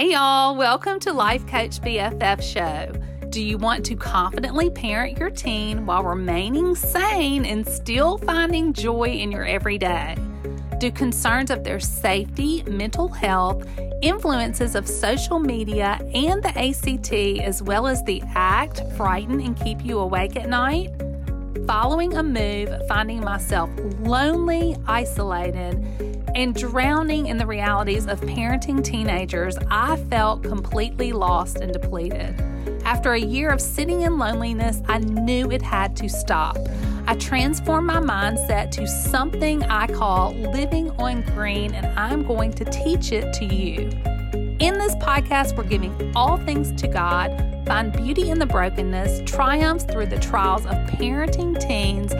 Hey y'all, welcome to Life Coach BFF Show. Do you want to confidently parent your teen while remaining sane and still finding joy in your everyday? Do concerns of their safety, mental health, influences of social media and the ACT, as well as the act, frighten and keep you awake at night? Following a move, finding myself lonely, isolated, and drowning in the realities of parenting teenagers, I felt completely lost and depleted. After a year of sitting in loneliness, I knew it had to stop. I transformed my mindset to something I call living on green, and I'm going to teach it to you. In this podcast, we're giving all things to God, find beauty in the brokenness, triumphs through the trials of parenting teens,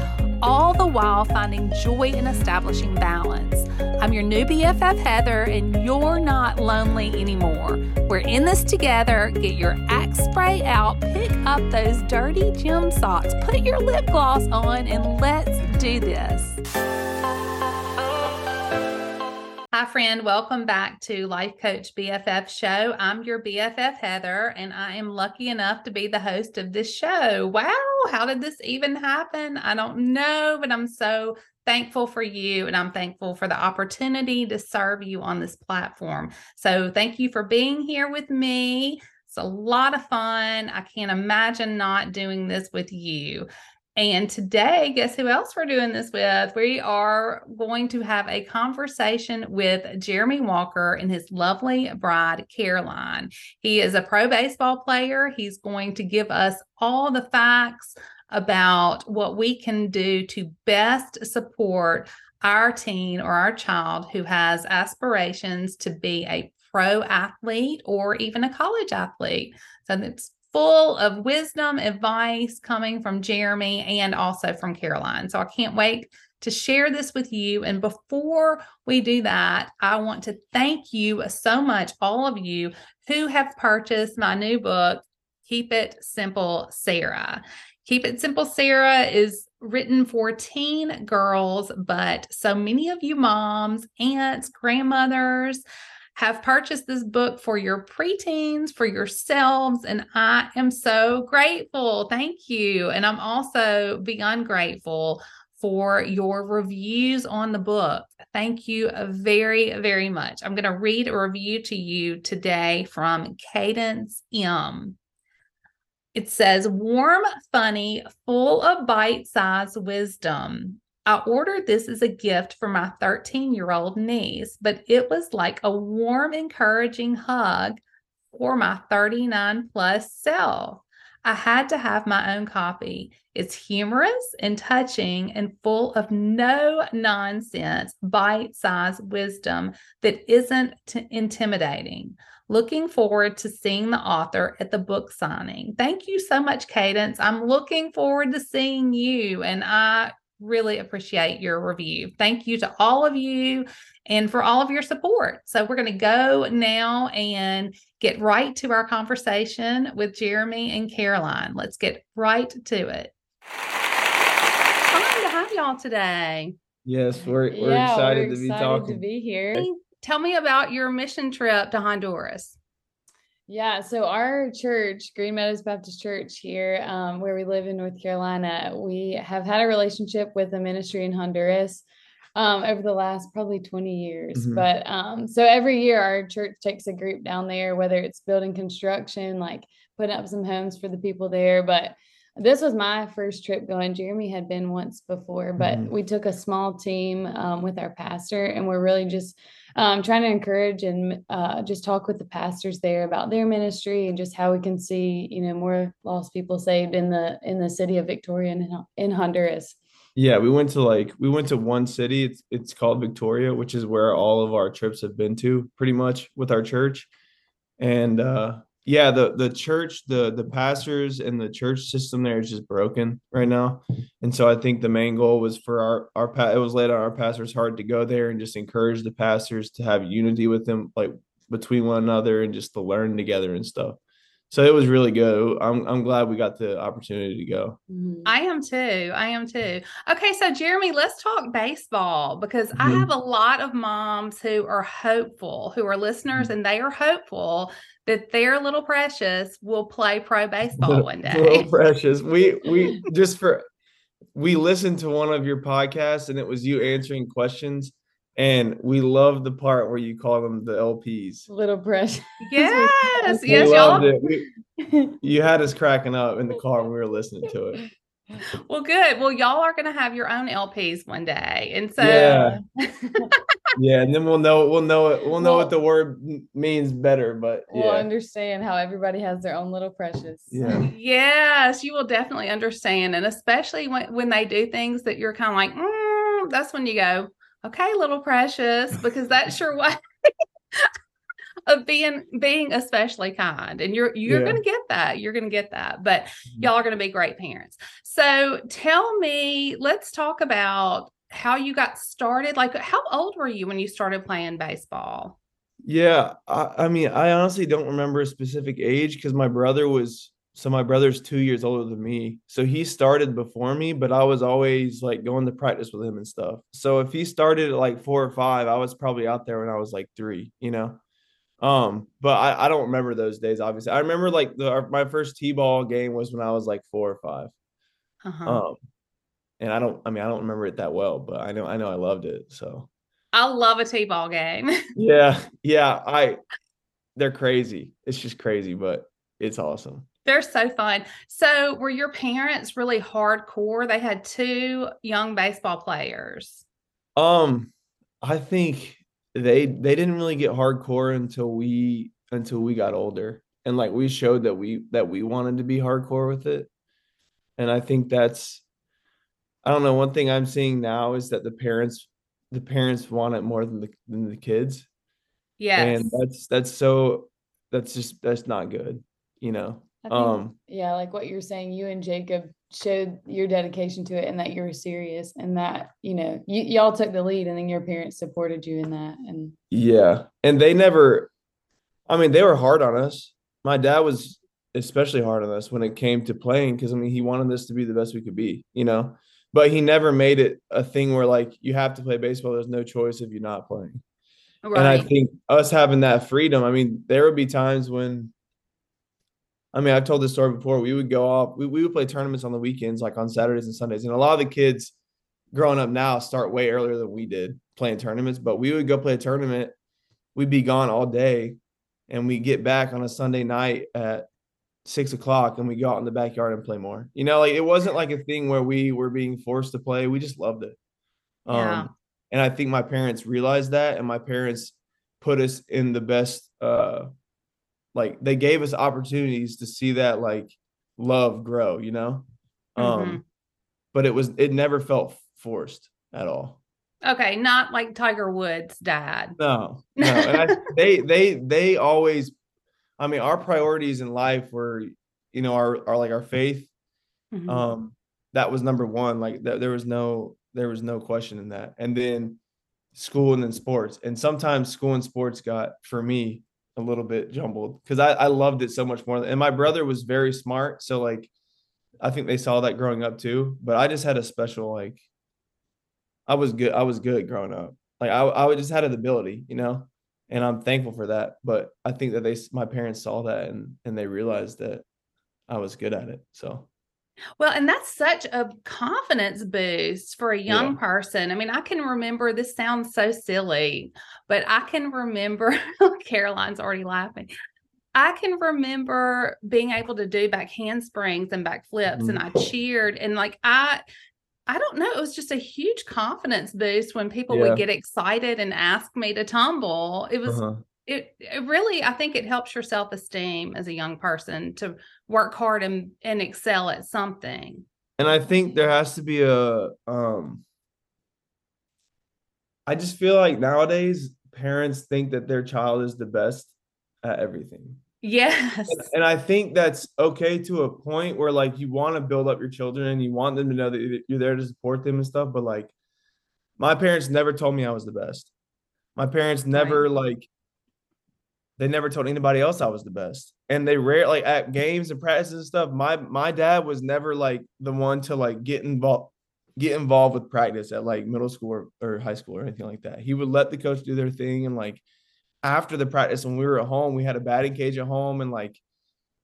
all the while finding joy in establishing balance. I'm your new BFF, Heather, and you're not lonely anymore. We're in this together. Get your Axe spray out, pick up those dirty gym socks, put your lip gloss on, and let's do this. Hi, friend. Welcome back to Life Coach BFF Show. I'm your BFF, Heather, and I am lucky enough to be the host of this show. Wow, how did this even happen? I don't know, but I'm so thankful for you, and I'm thankful for the opportunity to serve you on this platform. So thank you for being here with me. It's a lot of fun. I can't imagine not doing this with you. And today, guess who else we're doing this with? We are going to have a conversation with Jeremy Walker and his lovely bride, Caroline. He is a pro baseball player. He's going to give us all the facts about what we can do to best support our teen or our child who has aspirations to be a pro athlete or even a college athlete. So that's full of wisdom, advice coming from Jeremy and also from Caroline. So I can't wait to share this with you. And before we do that, I want to thank you so much, all of you who have purchased my new book, Keep It Simple, Sarah. Keep It Simple, Sarah is written for teen girls, but so many of you moms, aunts, grandmothers have purchased this book for your preteens, for yourselves, and I am so grateful. Thank you. And I'm also beyond grateful for your reviews on the book. Thank you very, very much. I'm going to read a review to you today from Cadence M. It says, warm, funny, full of bite-sized wisdom. I ordered this as a gift for my 13-year-old niece, but it was like a warm, encouraging hug for my 39-plus self. I had to have my own copy. It's humorous and touching and full of no-nonsense, bite-sized wisdom that isn't intimidating. Looking forward to seeing the author at the book signing. Thank you so much, Cadence. I'm looking forward to seeing you, and I really appreciate your review. Thank you to all of you and for all of your support. So we're going to go now and get right to our conversation with Jeremy and Caroline. Let's get right to it. Fun to have y'all today. Yes, we're excited to be here. Tell me about your mission trip to Honduras. Yeah, so our church, Green Meadows Baptist Church here, where we live in North Carolina, we have had a relationship with a ministry in Honduras over the last probably 20 years. Mm-hmm. But so every year our church takes a group down there, whether it's building construction, like putting up some homes for the people there. But this was my first trip going. Jeremy had been once before, but we took a small team with our pastor, and we're really just trying to encourage and just talk with the pastors there about their ministry and just how we can see, you know, more lost people saved in the city of Victoria and in Honduras. Yeah, we went to one city. It's called Victoria, which is where all of our trips have been to, pretty much with our church, and. Yeah, the church, the pastors and the church system there is just broken right now. And so I think the main goal was for it was laid on our pastor's heart to go there and just encourage the pastors to have unity with them, like between one another, and just to learn together and stuff. So it was really good. I'm glad we got the opportunity to go. I am too. Okay, so Jeremy, let's talk baseball, because I have a lot of moms who are hopeful, who are listeners, and they are hopeful that their little precious will play pro baseball one day. Little precious. We just we listened to one of your podcasts, and it was you answering questions. And we love the part where you call them the LPs. Little precious. Yes. Yes, y'all. You had us cracking up in the car when we were listening to it. Well, good. Well, y'all are going to have your own LPs one day. And so. Yeah. Yeah. And then we'll know what the word means better, but yeah. We'll understand how everybody has their own little precious. Yeah. Yes. You will definitely understand. And especially when they do things that you're kind of like, that's when you go, okay, little precious, because that's your way of being especially kind. And you're going to get that. You're going to get that. But y'all are going to be great parents. So tell me, let's talk about how you got started. Like, how old were you when you started playing baseball? Yeah. I mean, I honestly don't remember a specific age, because my brother's 2 years older than me. So he started before me, but I was always like going to practice with him and stuff. So if he started at like 4 or 5, I was probably out there when I was like 3, you know? But I don't remember those days, obviously. I remember like my first T-ball game was when I was like 4 or 5. And I don't remember it that well, but I know I loved it. So I love a T-ball game. Yeah. They're crazy. It's just crazy, but it's awesome. They're so fun. So were your parents really hardcore? They had 2 young baseball players. I think they didn't really get hardcore until we got older. And like we showed that we wanted to be hardcore with it. And I think I don't know, one thing I'm seeing now is that the parents want it more than the kids. Yes. And that's not good, you know. I think, like what you're saying, you and Jacob showed your dedication to it, and that you were serious, and that, you know, y'all took the lead, and then your parents supported you in that. And yeah, and they were hard on us. My dad was especially hard on us when it came to playing, because I mean, he wanted us to be the best we could be, you know, but he never made it a thing where like you have to play baseball. There's no choice if you're not playing. Right. And I think us having that freedom, I mean, there would be times when. I mean, I've told this story before. We would go off. We would play tournaments on the weekends, like on Saturdays and Sundays. And a lot of the kids growing up now start way earlier than we did playing tournaments. But we would go play a tournament. We'd be gone all day. And we get back on a Sunday night at 6:00, and we go out in the backyard and play more. You know, like it wasn't like a thing where we were being forced to play. We just loved it. Yeah. And I think my parents realized that. And my parents put us in the best like they gave us opportunities to see that like love grow, you know? But it never felt forced at all. Okay. Not like Tiger Woods' dad. No. And they always, I mean, our priorities in life were, you know, our like our faith. That was number one. Like there was no question in that. And then school and then sports. And sometimes school and sports got, for me, a little bit jumbled, because I loved it so much more. And my brother was very smart, so like I think they saw that growing up too, but I just had a special, like I was good growing up. Like I just had an ability, you know, and I'm thankful for that. But I think that my parents saw that and they realized that I was good at it. So well, and that's such a confidence boost for a young person. I mean, I can remember, this sounds so silly, but I can remember, Caroline's already laughing. I can remember being able to do back handsprings and back flips, and I cheered. And like, I don't know, it was just a huge confidence boost when people would get excited and ask me to tumble. It was It really, I think it helps your self-esteem as a young person to work hard and excel at something. And I think there has to be I just feel like nowadays parents think that their child is the best at everything. Yes. And I think that's okay to a point where like you want to build up your children and you want them to know that you're there to support them and stuff. But like my parents never told me I was the best. My parents never like They never told anybody else I was the best. And they rarely, at games and practices and stuff, my dad was never like the one to like get involved with practice at like middle school or high school or anything like that. He would let the coach do their thing. And like after the practice, when we were at home, we had a batting cage at home, and like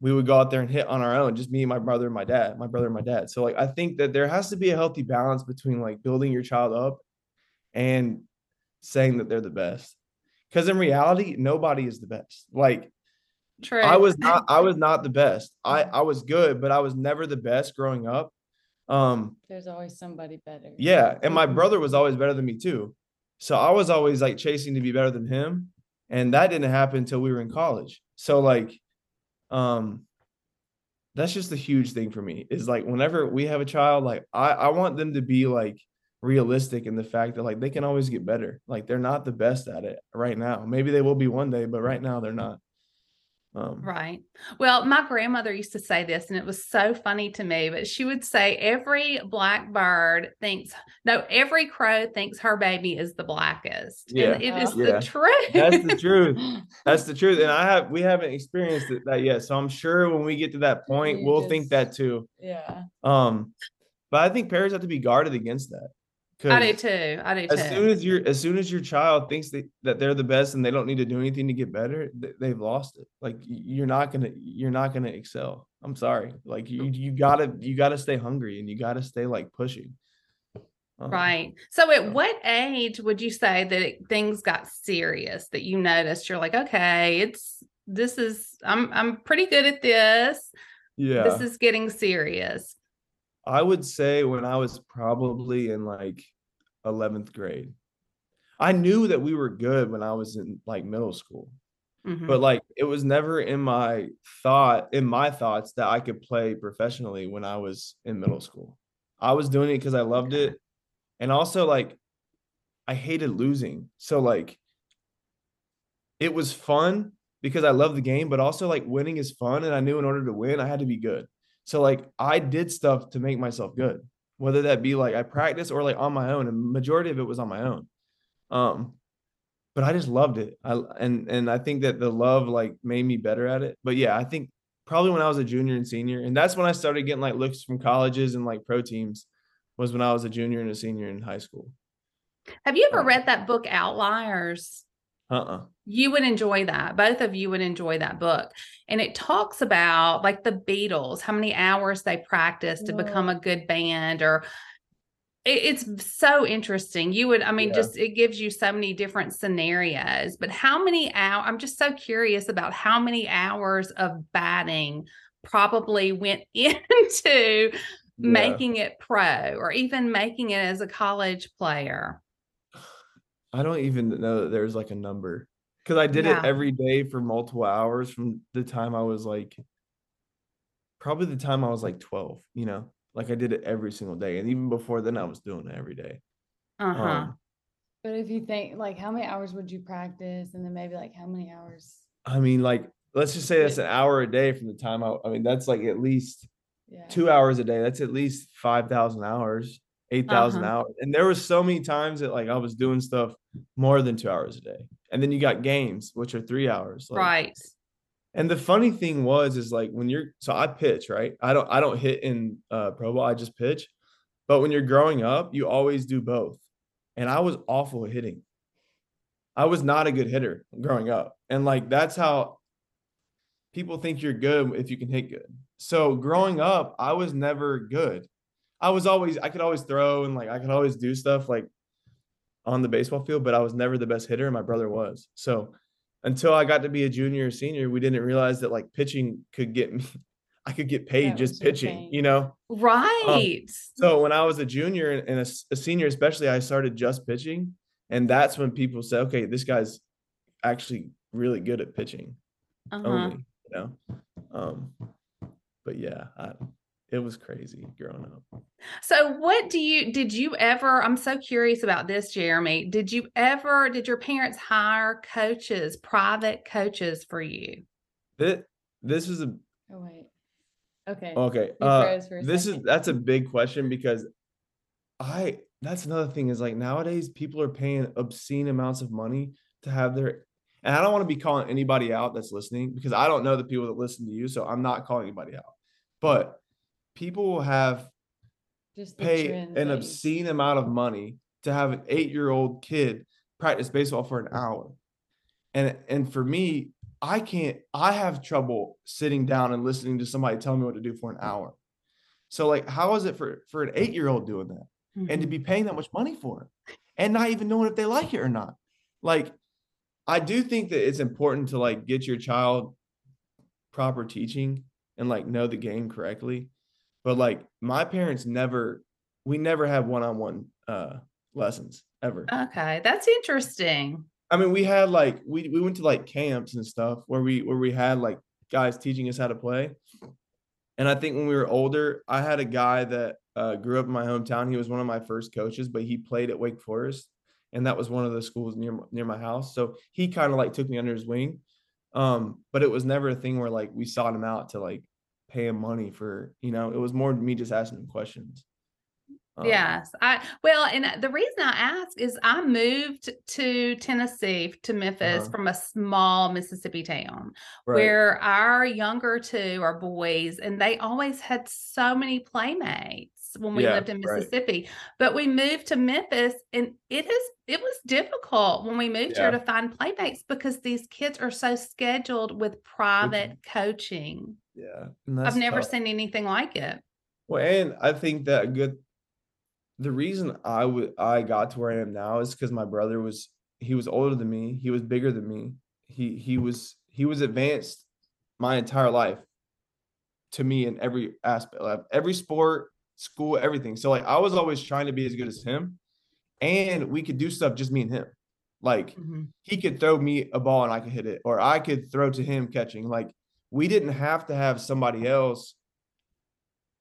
we would go out there and hit on our own, just me and my brother and my dad. So like, I think that there has to be a healthy balance between like building your child up and saying that they're the best. Cause in reality, nobody is the best. Like, true. I was not the best. I was good, but I was never the best growing up. There's always somebody better. Yeah. And my brother was always better than me too. So I was always like chasing to be better than him. And that didn't happen until we were in college. So like, that's just the huge thing for me is like, whenever we have a child, like I want them to be like realistic in the fact that like, they can always get better. Like they're not the best at it right now. Maybe they will be one day, but right now they're not. Right. Well, my grandmother used to say this, and it was so funny to me, but she would say every crow thinks her baby is the blackest. Yeah. And it is the truth. That's the truth. And we haven't experienced that yet. So I'm sure when we get to that point, we'll think that too. Yeah. But I think parents have to be guarded against that. I do too. As soon as your child thinks that they're the best and they don't need to do anything to get better, they've lost it. Like you're not gonna excel. I'm sorry. Like you gotta stay hungry and you gotta stay like pushing. Right. So at what age would you say that things got serious, that you noticed you're like, okay, I'm pretty good at this. Yeah. This is getting serious. I would say when I was probably in like 11th grade. I knew that we were good when I was in like middle school, but like it was never in my thoughts that I could play professionally when I was in middle school. I was doing it because I loved it. And also like I hated losing. So like it was fun because I love the game, but also like winning is fun. And I knew in order to win, I had to be good. So like I did stuff to make myself good, whether that be like I practiced or like on my own. And majority of it was on my own. But I just loved it. And I think that the love like made me better at it. But yeah, I think probably when I was a junior and senior, and that's when I started getting like looks from colleges and like pro teams, was when I was a junior and a senior in high school. Have you ever read that book Outliers? You would enjoy that. Both of you would enjoy that book. And it talks about like the Beatles, how many hours they practiced to become a good band, or it's so interesting. It gives you so many different scenarios, but how many hours, I'm just so curious about how many hours of batting probably went into making it pro or even making it as a college player. I don't even know that there's like a number, because I did it every day for multiple hours from the time I was like 12, you know, like I did it every single day. And even before then I was doing it every day. But if you think like how many hours would you practice, and then maybe like how many hours? I mean, like, let's just say that's an hour a day from the time. That's like at least 2 hours a day. That's at least 5,000 hours. 8,000 hours. And there was so many times that like I was doing stuff more than 2 hours a day. And then you got games, which are 3 hours. Like, right. And the funny thing is like when I pitch, right? I don't hit in pro ball. I just pitch. But when you're growing up, you always do both. And I was awful at hitting. I was not a good hitter growing up. And like, that's how people think you're good if you can hit good. So growing up, I was never good. I could always throw and like I could always do stuff like on the baseball field, but I was never the best hitter, and my brother was. So until I got to be a junior or senior, we didn't realize that like pitching could get me. I could get paid just pitching, you know? Right. So when I was a junior and a senior, especially, I started just pitching. And that's when people say, okay, this guy's actually really good at pitching. Only, you know? But yeah, it was crazy growing up. So I'm so curious about this, Jeremy. Did your parents hire coaches, private coaches for you? This is oh, wait. Okay. Okay. That's a big question, because that's another thing is like nowadays people are paying obscene amounts of money to have their, And I don't want to be calling anybody out that's listening, because I don't know the people that listen to you, so I'm not calling anybody out. But people have just paid an obscene amount of money to have an 8-year-old kid practice baseball for an hour. And for me, I have trouble sitting down and listening to somebody tell me what to do for an hour. So like, how is it for an 8-year-old doing that? Mm-hmm. And to be paying that much money for it and not even knowing if they like it or not. Like, I do think that it's important to like get your child proper teaching and like know the game correctly. But like my parents we never had one-on-one lessons ever. Okay. That's interesting. I mean, we had like, we went to like camps and stuff where we had like guys teaching us how to play. And I think when we were older, I had a guy that grew up in my hometown. He was one of my first coaches, but he played at Wake Forest. And that was one of the schools near my house. So he kind of like took me under his wing. But it was never a thing where like we sought him out to like pay him money for, you know, it was more me just asking him questions. Yes. And the reason I ask is I moved to Tennessee, to Memphis from a small Mississippi town where our younger two are boys, and they always had so many playmates when we lived in Mississippi, but we moved to Memphis, and it was difficult when we moved here to find playmates because these kids are so scheduled with private coaching. Yeah. I've never seen anything like it. Well, and I think that the reason I got to where I am now is because my brother he was older than me. He was bigger than me. He was advanced my entire life to me in every aspect, like every sport, school, everything. So like I was always trying to be as good as him, and we could do stuff just me and him. Like he could throw me a ball and I could hit it, or I could throw to him catching. Like we didn't have to have somebody else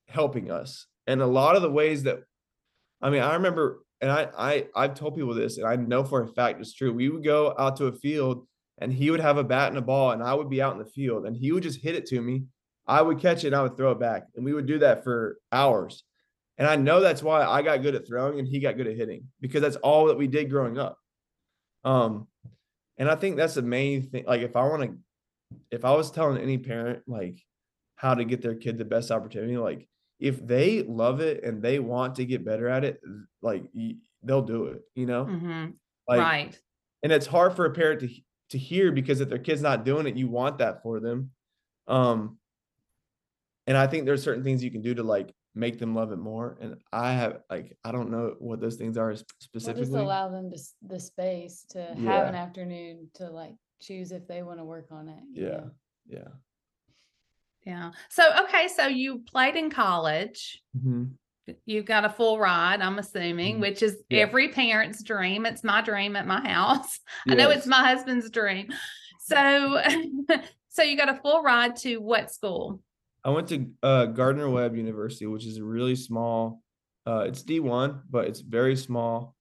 helping us. And a lot of the ways that, I mean, I remember, and I've told people this, and I know for a fact it's true. We would go out to a field, and he would have a bat and a ball, and I would be out in the field, and he would just hit it to me. I would catch it, and I would throw it back, and we would do that for hours. And I know that's why I got good at throwing, and he got good at hitting, because that's all that we did growing up. And I think that's the main thing. Like, if I was telling any parent like how to get their kid the best opportunity, like, if they love it and they want to get better at it, like they'll do it, you know? Mm-hmm. Like, right. And it's hard for a parent to hear, because if their kid's not doing it, you want that for them. And I think there's certain things you can do to like make them love it more. And I don't know what those things are specifically. We'll just allow them the space to have an afternoon to like choose if they want to work on it. Yeah. Yeah. Yeah. So you played in college. Mm-hmm. You got a full ride, I'm assuming, mm-hmm. which is every parent's dream. It's my dream at my house. Yes. I know it's my husband's dream. So you got a full ride to what school? I went to Gardner Webb University, which is really small. It's D1, but it's very small.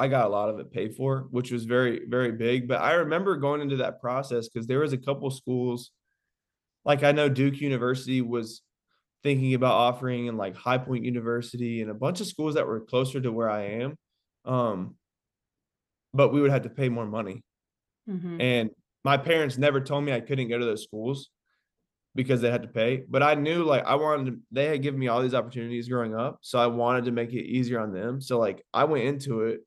I got a lot of it paid for, which was very, very big. But I remember going into that process because there was a couple schools, like I know Duke University was thinking about offering, and like High Point University and a bunch of schools that were closer to where I am. But we would have to pay more money. Mm-hmm. And my parents never told me I couldn't go to those schools because they had to pay. But I knew like they had given me all these opportunities growing up. So I wanted to make it easier on them. So like I went into it.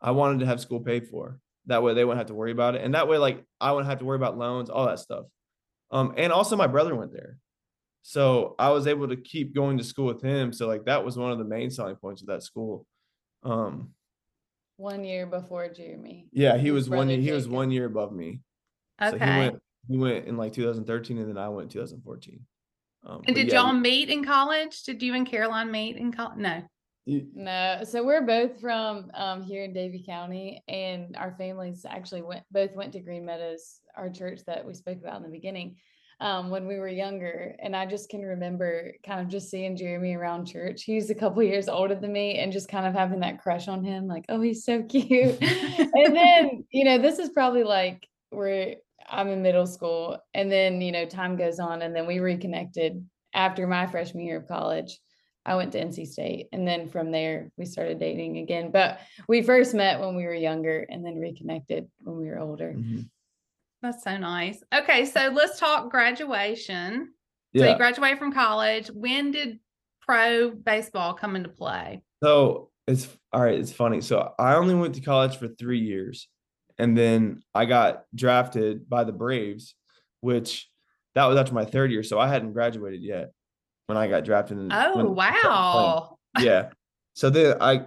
I wanted to have school paid for. That way they wouldn't have to worry about it. And that way, like, I wouldn't have to worry about loans, all that stuff. And also my brother went there. So I was able to keep going to school with him. So like, that was one of the main selling points of that school. 1 year before Jeremy. Yeah. He was 1 year above me. Okay. So he went in like 2013, and then I went in 2014. And did y'all meet in college? Did you and Caroline meet in college? No. No, so we're both from here in Davie County, and our families actually both went to Green Meadows, our church that we spoke about in the beginning, when we were younger. And I just can remember kind of just seeing Jeremy around church. He's a couple years older than me, and just kind of having that crush on him, like, oh, he's so cute. And then, you know, this is probably like where I'm in middle school, and then, you know, time goes on, and then we reconnected after my freshman year of college. I went to NC State, and then from there we started dating again. But we first met when we were younger and then reconnected when we were older. Mm-hmm. That's so nice. Okay, so let's talk graduation. Yeah. So you graduated from college. When did pro baseball come into play? So it's all right. It's funny. So I only went to college for 3 years, and then I got drafted by the Braves, which that was after my third year. So I hadn't graduated yet when I got drafted. Wow. Yeah. So then I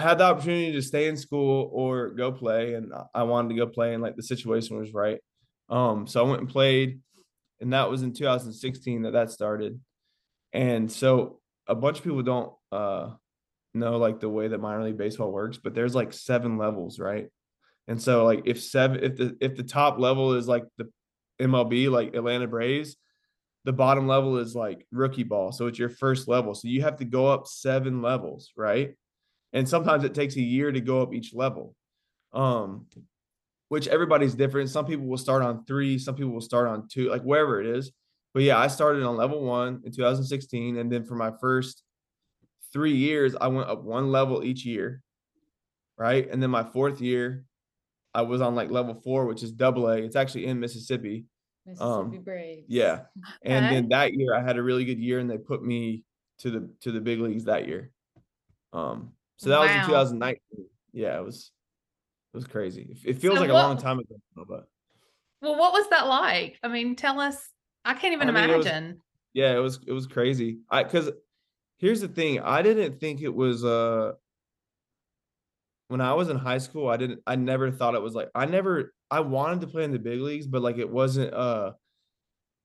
had the opportunity to stay in school or go play, and I wanted to go play, and like the situation was right. So I went and played, and that was in 2016 that started. And so a bunch of people don't know like the way that minor league baseball works, but there's like 7 levels, right? And so like if the top level is like the MLB, like Atlanta Braves, the bottom level is like rookie ball. So it's your first level. So you have to go up 7 levels, right? And sometimes it takes a year to go up each level. Which everybody's different. Some people will start on 3, some people will start on 2, like wherever it is. But yeah, I started on level 1 in 2016. And then for my first 3 years, I went up 1 level each year, right? And then my 4th year, I was on like level 4, which is AA. It's actually in Mississippi. Braves. Yeah. And then that year I had a really good year, and they put me to the big leagues that year. So that was in 2019. Yeah, it was crazy. It feels like a long time ago, but. Well, what was that like? I mean, tell us. I can't even imagine. It was crazy. Because here's the thing. I didn't think it was when I was in high school, I wanted to play in the big leagues, but like it wasn't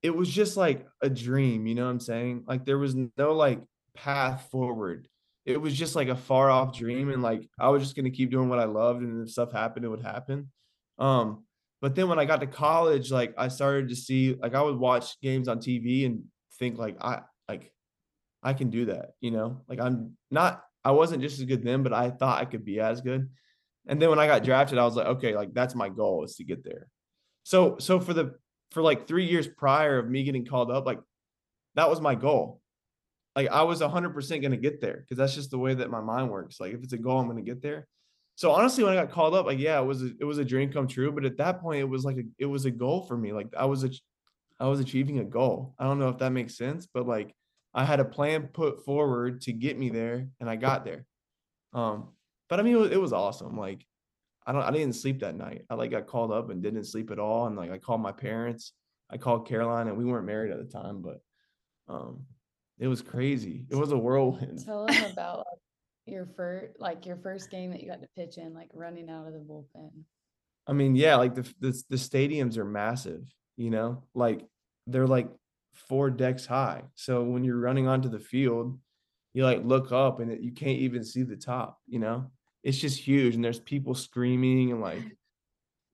it was just like a dream, you know what I'm saying? Like there was no like path forward. It was just like a far off dream, and like I was just going to keep doing what I loved, and if stuff happened, it would happen. But then when I got to college, like I started to see, like I would watch games on TV and think like I can do that, you know? Like I wasn't just as good then, but I thought I could be as good. And then when I got drafted, I was like, okay, like that's my goal, is to get there. So for like 3 years prior of me getting called up, like that was my goal. Like I was 100% going to get there, because that's just the way that my mind works. Like if it's a goal, I'm going to get there. So honestly, when I got called up, like, yeah, it was a dream come true. But at that point, it was a goal for me. Like I was achieving a goal. I don't know if that makes sense, but like I had a plan put forward to get me there, and I got there. But I mean, it was awesome. Like I didn't sleep that night. I like got called up and didn't sleep at all. And like I called my parents, I called Caroline, and we weren't married at the time, but it was crazy. It was a whirlwind. Tell us about your first game that you got to pitch in, like running out of the bullpen. I mean, yeah, like the stadiums are massive, you know, like they're like 4 decks high. So when you're running onto the field, you like look up and you can't even see the top, you know, it's just huge. And there's people screaming, and like,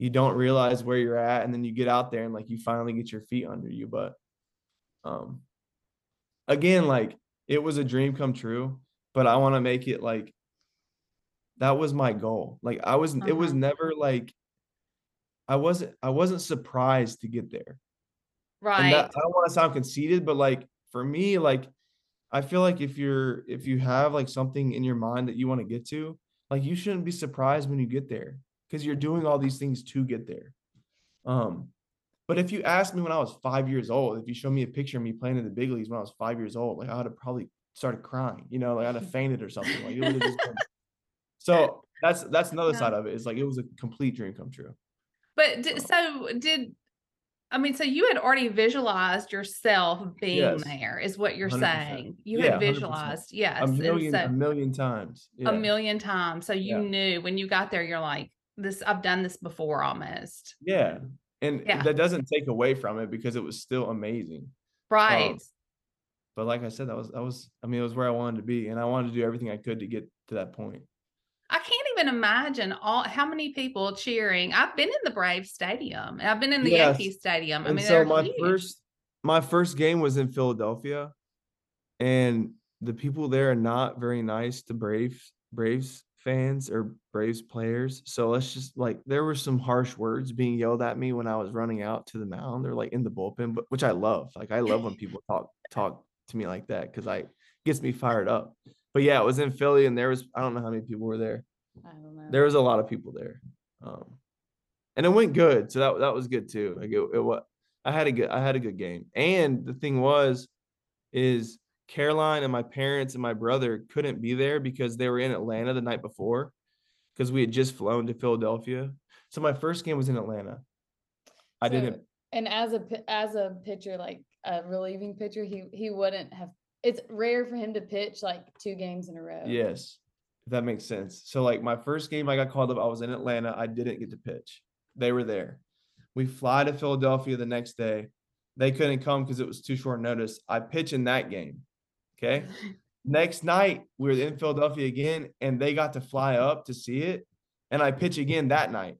you don't realize where you're at. And then you get out there and like, you finally get your feet under you. But, again, like it was a dream come true, but I want to make it like that was my goal. Like it was never like I wasn't surprised to get there. Right. And I don't want to sound conceited, but like for me, like I feel like if you have like something in your mind that you want to get to, like you shouldn't be surprised when you get there, because you're doing all these things to get there. But if you asked me when I was 5 years old, if you showed me a picture of me playing in the big leagues when I was 5 years old, like I would have probably started crying, you know, like I'd have fainted or something. Like it would have just been... So that's another side of it. It's like it was a complete dream come true. But so you had already visualized yourself being there, is what you're 100%. Saying. You had visualized, 100%. Yes, a million times. Yeah. A million times. So you knew when you got there, you're like, this. I've done this before, almost. Yeah. And that doesn't take away from it, because it was still amazing. Right. But like I said, it was where I wanted to be, and I wanted to do everything I could to get to that point. I can't even imagine how many people cheering. I've been in the Braves stadium, and I've been in the Yankee stadium. I mean, so my first game was in Philadelphia, and the people there are not very nice to Braves fans or Braves players. So let's just like, there were some harsh words being yelled at me when I was running out to the mound. They're like in the bullpen, but which I love. Like I love when people talk to me like that, because I gets me fired up. But yeah, it was in Philly, and there was, I don't know how many people were there. I don't know. There was a lot of people there. And it went good. So that was good too. Like I had a good game. And the thing is Caroline and my parents and my brother couldn't be there because they were in Atlanta the night before, because we had just flown to Philadelphia. So my first game was in Atlanta. And as a pitcher, like a relieving pitcher, he wouldn't have. It's rare for him to pitch like two games in a row. Yes, if that makes sense. So like my first game, I got called up. I was in Atlanta. I didn't get to pitch. They were there. We fly to Philadelphia the next day. They couldn't come because it was too short notice. I pitch in that game. Okay. Next night, we were in Philadelphia again, and they got to fly up to see it. And I pitch again that night.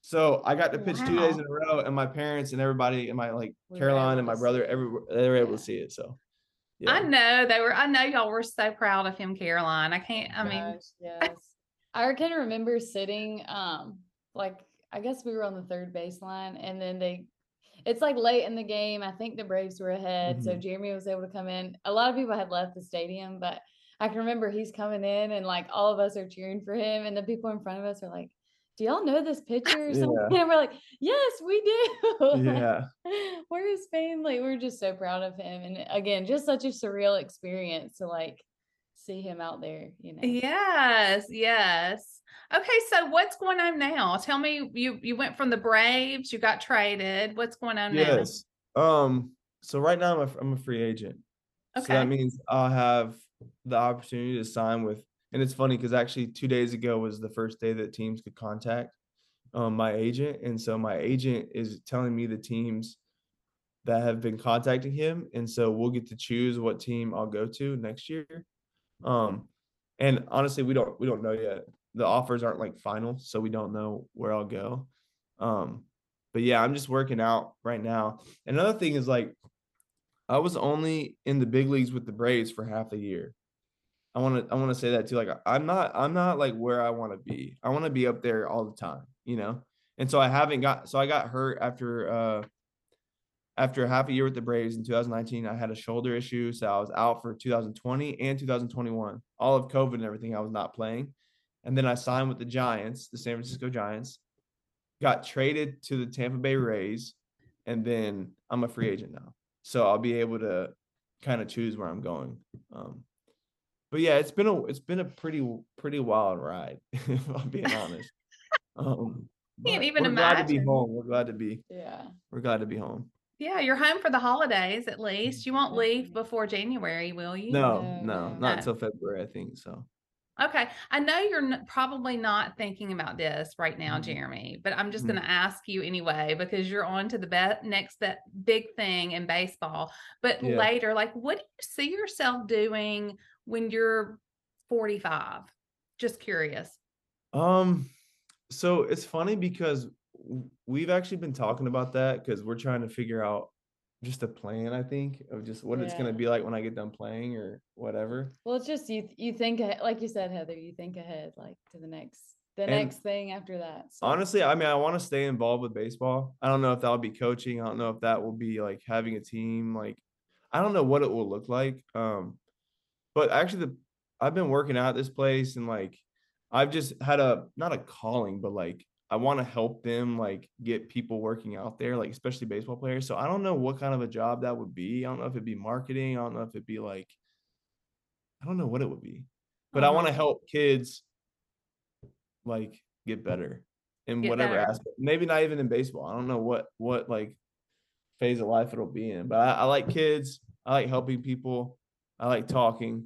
So I got to pitch 2 days in a row, and my parents and everybody and my Caroline and my brother, they were able to see it. So yeah. I know y'all were so proud of him, Caroline. Yes. I can remember sitting, I guess we were on the third baseline, and then it's like late in the game. I think the Braves were ahead. Mm-hmm. So Jeremy was able to come in. A lot of people had left the stadium, but I can remember he's coming in and like all of us are cheering for him. And the people in front of us are like, do y'all know this pitcher or something? Yeah. And we're like, yes, we do. Yeah. We're his family. We're just so proud of him. And again, just such a surreal experience to like see him out there, you know? Yes. Yes. Okay. So what's going on now? Tell me, you went from the Braves, you got traded. What's going on now? Yes. So right now I'm a free agent. Okay. So that means I'll have the opportunity to sign with, and it's funny because actually 2 days ago was the first day that teams could contact my agent. And so my agent is telling me the teams that have been contacting him. And so we'll get to choose what team I'll go to next year. And honestly, we don't know yet. The offers aren't like final, so we don't know where I'll go. But yeah, I'm just working out right now. Another thing is like, I was only in the big leagues with the Braves for half a year. I want to say that too. Like I'm not like where I want to be. I want to be up there all the time, you know? And so I got hurt after half a year with the Braves in 2019. I had a shoulder issue. So I was out for 2020 and 2021, all of COVID and everything. I was not playing. And then I signed with the Giants, the San Francisco Giants, got traded to the Tampa Bay Rays. And then I'm a free agent now. So I'll be able to kind of choose where I'm going. But yeah, it's been a pretty wild ride, if I'm being honest. Can't even imagine. Glad to be home. We're glad to be home. Yeah, you're home for the holidays at least. You won't leave before January, will you? No, not until February, I think. So. Okay, I know you're probably not thinking about this right now, Jeremy, but I'm just going to ask you anyway, because you're on to the next big thing in baseball. But later, like, what do you see yourself doing when you're 45? Just curious. So it's funny because we've actually been talking about that because we're trying to figure out just a plan, I think, of just what it's going to be like when I get done playing or whatever. Well, it's just you think, like you said, Heather, you think ahead, like to the next thing after that. So. Honestly, I mean, I want to stay involved with baseball. I don't know if that'll be coaching. I don't know if that will be like having a team. Like, I don't know what it will look like. But actually, I've been working out at this place, and like, I've just had not a calling, but like, I want to help them like get people working out there, like especially baseball players. So I don't know what kind of a job that would be. I don't know if it'd be marketing. I don't know if it'd be like, I don't know what it would be, but I want to help kids like get better in whatever aspect, maybe not even in baseball. I don't know what like phase of life it'll be in, but I like kids. I like helping people. I like talking.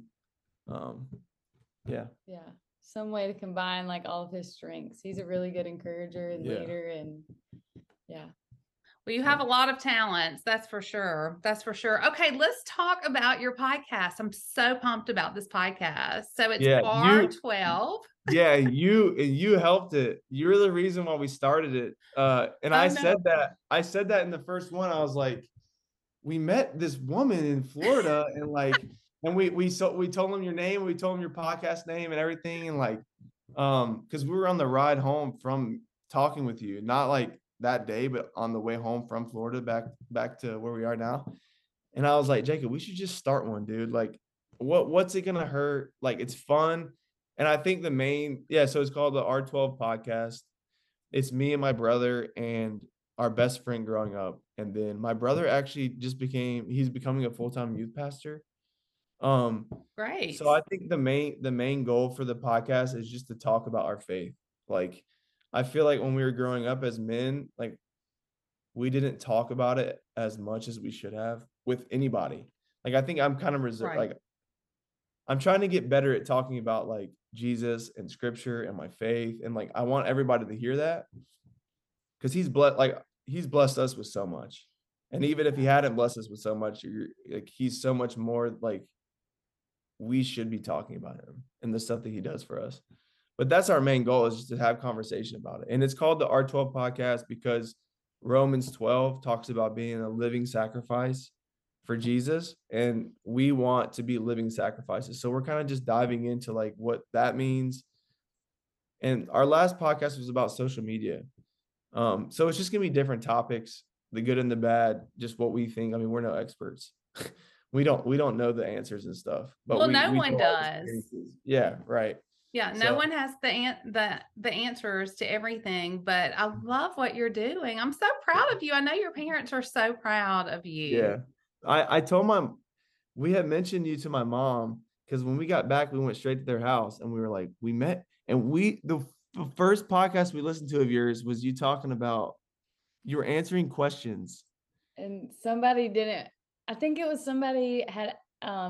Yeah. Some way to combine like all of his strengths. He's a really good encourager and leader, and well, you have a lot of talents. That's for sure. Okay. Let's talk about your podcast. I'm so pumped about this podcast. So it's R12. You helped it. You're the reason why we started it. I said that in the first one. I was like, we met this woman in Florida and like, and we told him your name, we told him your podcast name and everything. And like, cause we were on the ride home from talking with you, not like that day, but on the way home from Florida back to where we are now. And I was like, Jacob, we should just start one, dude. Like what's it gonna hurt? Like, it's fun. And I think the main, so it's called the R12 Podcast. It's me and my brother and our best friend growing up. And then my brother actually just becoming a full-time youth pastor. Great. So I think the main goal for the podcast is just to talk about our faith. Like, I feel like when we were growing up as men, like, we didn't talk about it as much as we should have with anybody. Like, I think I'm kind of reserved. Right. Like, I'm trying to get better at talking about like Jesus and scripture and my faith. And like, I want everybody to hear that, because he's blessed us with so much. And even if he hadn't blessed us with so much, he's so much more, like, we should be talking about him and the stuff that he does for us. But that's our main goal, is just to have conversation about it. And it's called the R12 Podcast because Romans 12 talks about being a living sacrifice for Jesus, and we want to be living sacrifices. So we're kind of just diving into like what that means. And our last podcast was about social media. So it's just gonna be different topics, the good and the bad, just what we think. I mean, we're no experts. We don't know the answers and stuff, but no one does. Yeah. Right. Yeah. No one has the answers to everything, but I love what you're doing. I'm so proud of you. I know your parents are so proud of you. Yeah. I told we had mentioned you to my mom, because when we got back, we went straight to their house and we were like, we met, and the first podcast we listened to of yours was you talking about, you were answering questions. And somebody had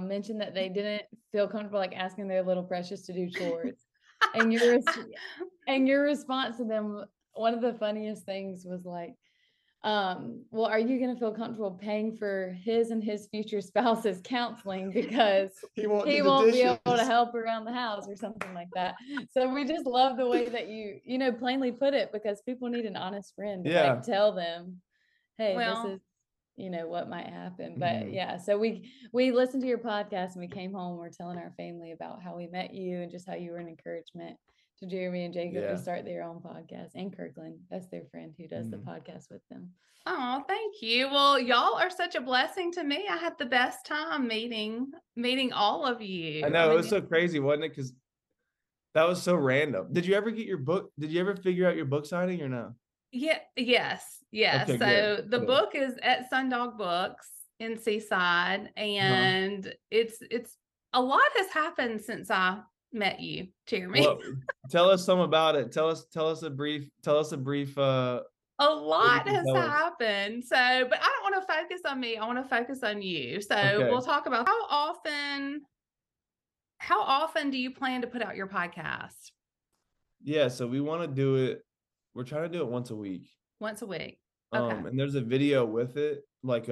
mentioned that they didn't feel comfortable like asking their little precious to do chores. And your response to them, one of the funniest things was like, well, are you going to feel comfortable paying for his and his future spouse's counseling because he won't be able to help around the house or something like that? So we just love the way that you plainly put it, because people need an honest friend to like tell them, hey, this is, what might happen. But so we listened to your podcast and we came home, we're telling our family about how we met you and just how you were an encouragement to Jeremy and Jacob to start their own podcast, and Kirkland, that's their friend who does the podcast with them. Oh, thank you. Well, y'all are such a blessing to me. I had the best time meeting all of you. I know, it was so crazy, wasn't it? Because that was so random. Did you ever get your book? Did you ever figure out your book signing or no? Yeah. Yes. Okay, so good. The book is at Sundog Books in Seaside, and it's a lot has happened since I met you, Jeremy. Well, tell us some about it. Tell us a brief. A lot has happened. So, but I don't want to focus on me. I want to focus on you. So we'll talk about how often do you plan to put out your podcast? Yeah. So we want to do it. We're trying to do it once a week. Once a week. Okay. And there's a video with it. Like,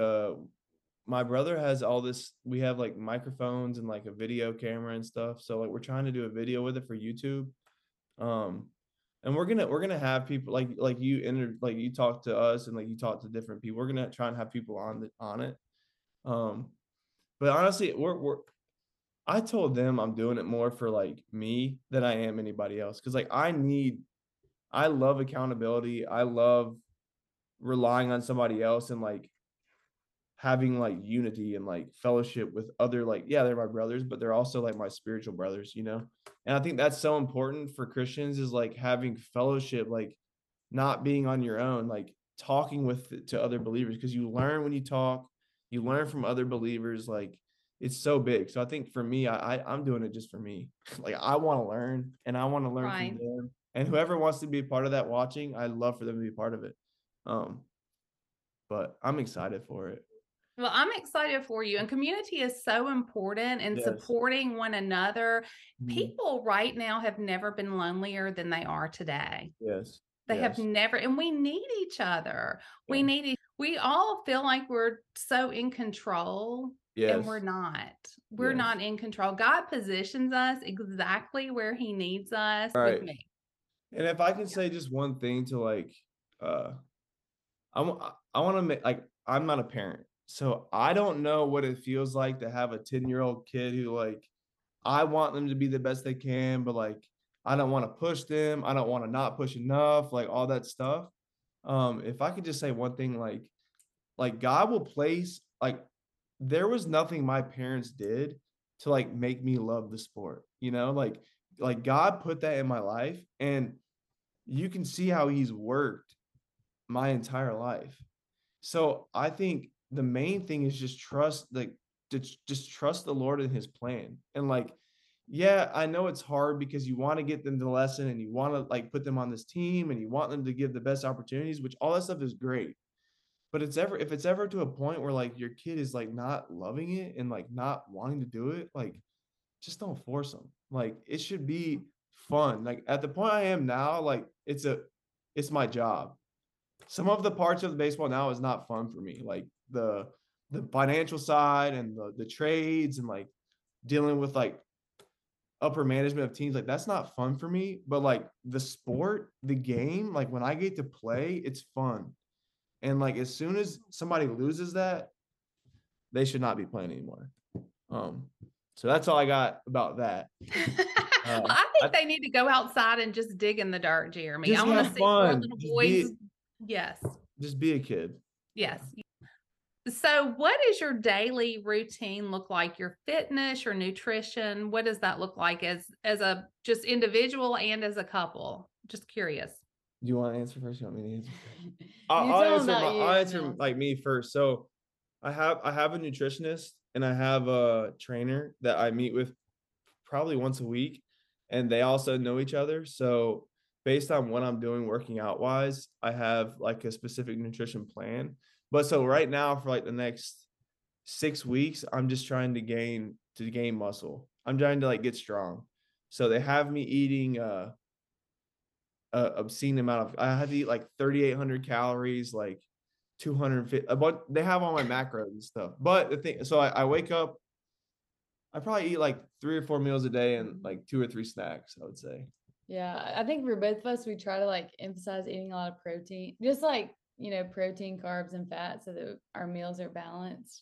my brother has all this, we have like microphones and like a video camera and stuff. So like, we're trying to do a video with it for YouTube. And we're going to have people like you entered, like you talked to us and like you talked to different people. We're going to try and have people on it. But honestly, I told them I'm doing it more for like me than I am anybody else. Cause like I love accountability. I love relying on somebody else and like having like unity and like fellowship with other, like, they're my brothers, but they're also like my spiritual brothers, and I think that's so important for Christians, is like having fellowship, like not being on your own, like talking to other believers, because you learn when you talk, you learn from other believers, like it's so big. So I think for me, I'm doing it just for me. Like I want to learn, and I want to learn from them, and whoever wants to be a part of that watching, I'd love for them to be a part of it. But I'm excited for it. Well, I'm excited for you. And community is so important, and supporting one another. Mm-hmm. People right now have never been lonelier than they are today. Yes. They have never, and we need each other. Yeah. We all feel like we're so in control, and we're not. We're not in control. God positions us exactly where he needs us. Right. With me. And if I can say just one thing to like, I want to make, like, I'm not a parent. So I don't know what it feels like to have a 10-year-old kid who, like, I want them to be the best they can, but like, I don't want to push them. I don't want to not push enough, like all that stuff. If I could just say one thing, like God will place, like there was nothing my parents did to like make me love the sport, you know, like God put that in my life, and you can see how he's worked my entire life. So I think the main thing is just trust, like to just trust the Lord and his plan. And like, yeah, I know it's hard because you want to get them the lesson and you want to like put them on this team and you want them to give the best opportunities, which all that stuff is great. But if it's ever to a point where like your kid is like not loving it and like not wanting to do it, like just don't force them. Like it should be fun. Like at the point I am now, like it's my job. Some of the parts of the baseball now is not fun for me. Like the financial side and the trades and like dealing with like upper management of teams, like that's not fun for me. But like the sport, the game, like when I get to play, it's fun. And like as soon as somebody loses that, they should not be playing anymore. So that's all I got about that. Well, I think they need to go outside and just dig in the dark, Jeremy. I want to see more little boys. Yes. Just be a kid. Yes. So what is your daily routine look like? Your fitness, your nutrition, what does that look like as a just individual and as a couple? Just curious. Do you want to answer first? You want me to answer first? I'll answer like me first. So I have a nutritionist and I have a trainer that I meet with probably once a week, and they also know each other. So based on what I'm doing working out wise, I have like a specific nutrition plan. But so right now for like the next 6 weeks, I'm just trying to gain muscle. I'm trying to like get strong. So they have me eating obscene amount of, I had to eat like 3,800 calories, like 250, but they have all my macros and stuff. But the thing, so I wake up, I probably eat like 3 or 4 meals a day and like 2 or 3 snacks, I would say. Yeah. I think for both of us, we try to like emphasize eating a lot of protein, just like, you know, protein, carbs, and fat so that our meals are balanced.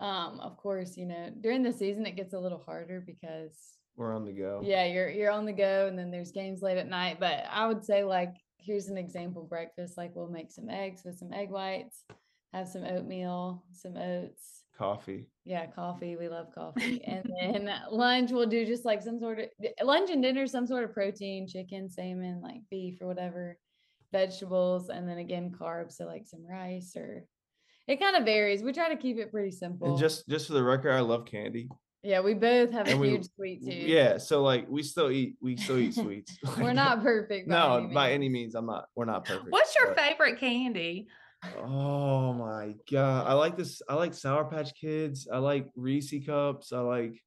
Of course, you know, during the season, it gets a little harder because we're on the go. Yeah, you're on the go, and then there's games late at night. But I would say, like, here's an example breakfast. Like, we'll make some eggs with some egg whites, have some oatmeal, some oats. Coffee. Yeah, coffee. We love coffee. And then lunch, we'll do just, like, some sort of – lunch and dinner, some sort of protein, chicken, salmon, like beef or whatever, vegetables, and then again, carbs. So, like, some rice or – it kind of varies. We try to keep it pretty simple. And just for the record, I love candy. Yeah, we both have huge sweet tooth. Yeah, so like we still eat sweets. We're not perfect. By any means, I'm not. We're not perfect. What's your favorite candy? Oh my God, I like this. I like Sour Patch Kids. I like Reese cups. I like.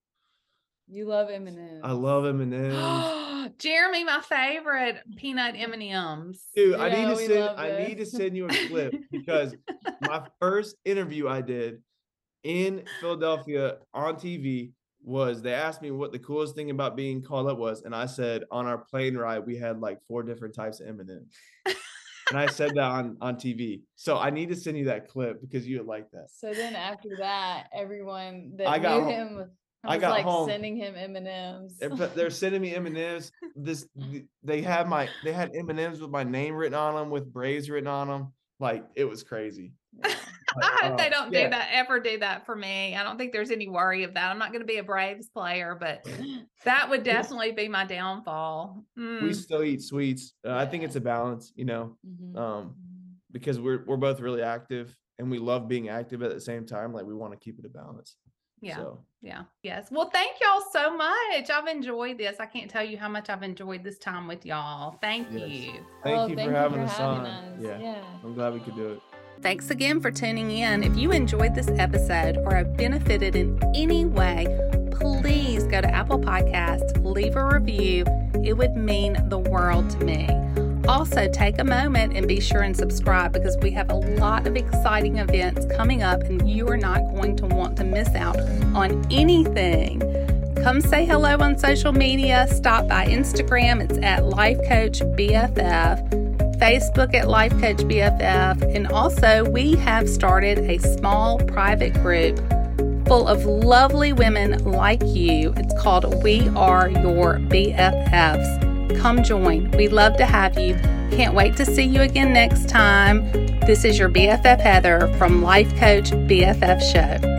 You love M&Ms. I love M&Ms. Jeremy, my favorite peanut M&Ms. Dude, yeah, I need to send you a clip because my first interview I did in Philadelphia on TV was, they asked me what the coolest thing about being called up was, and I said on our plane ride we had like 4 different types of M&Ms, and I said that on TV. So I need to send you that clip because you would like that. So then after that, everyone that knew him was like sending him M&Ms. They're sending me M&Ms. They had M&Ms with my name written on them, with Braves written on them. Like it was crazy. Yeah. I hope they don't ever do that for me. I don't think there's any worry of that. I'm not going to be a Braves player, but that would definitely be my downfall. We still eat sweets. I think it's a balance, you know, because we're both really active and we love being active at the same time. Like we want to keep it a balance. Yeah. So. Yeah. Yes. Well, thank y'all so much. I've enjoyed this. I can't tell you how much I've enjoyed this time with y'all. Thank you. Thank you for having us. Yeah. I'm glad we could do it. Thanks again for tuning in. If you enjoyed this episode or have benefited in any way, please go to Apple Podcasts, leave a review. It would mean the world to me. Also, take a moment and be sure and subscribe because we have a lot of exciting events coming up and you are not going to want to miss out on anything. Come say hello on social media. Stop by Instagram. It's at LifeCoachBFF. Facebook at Life Coach BFF, and also we have started a small private group full of lovely women like you. It's called We Are Your BFFs. Come join. We'd love to have you. Can't wait to see you again next time. This is your BFF Heather from Life Coach BFF Show.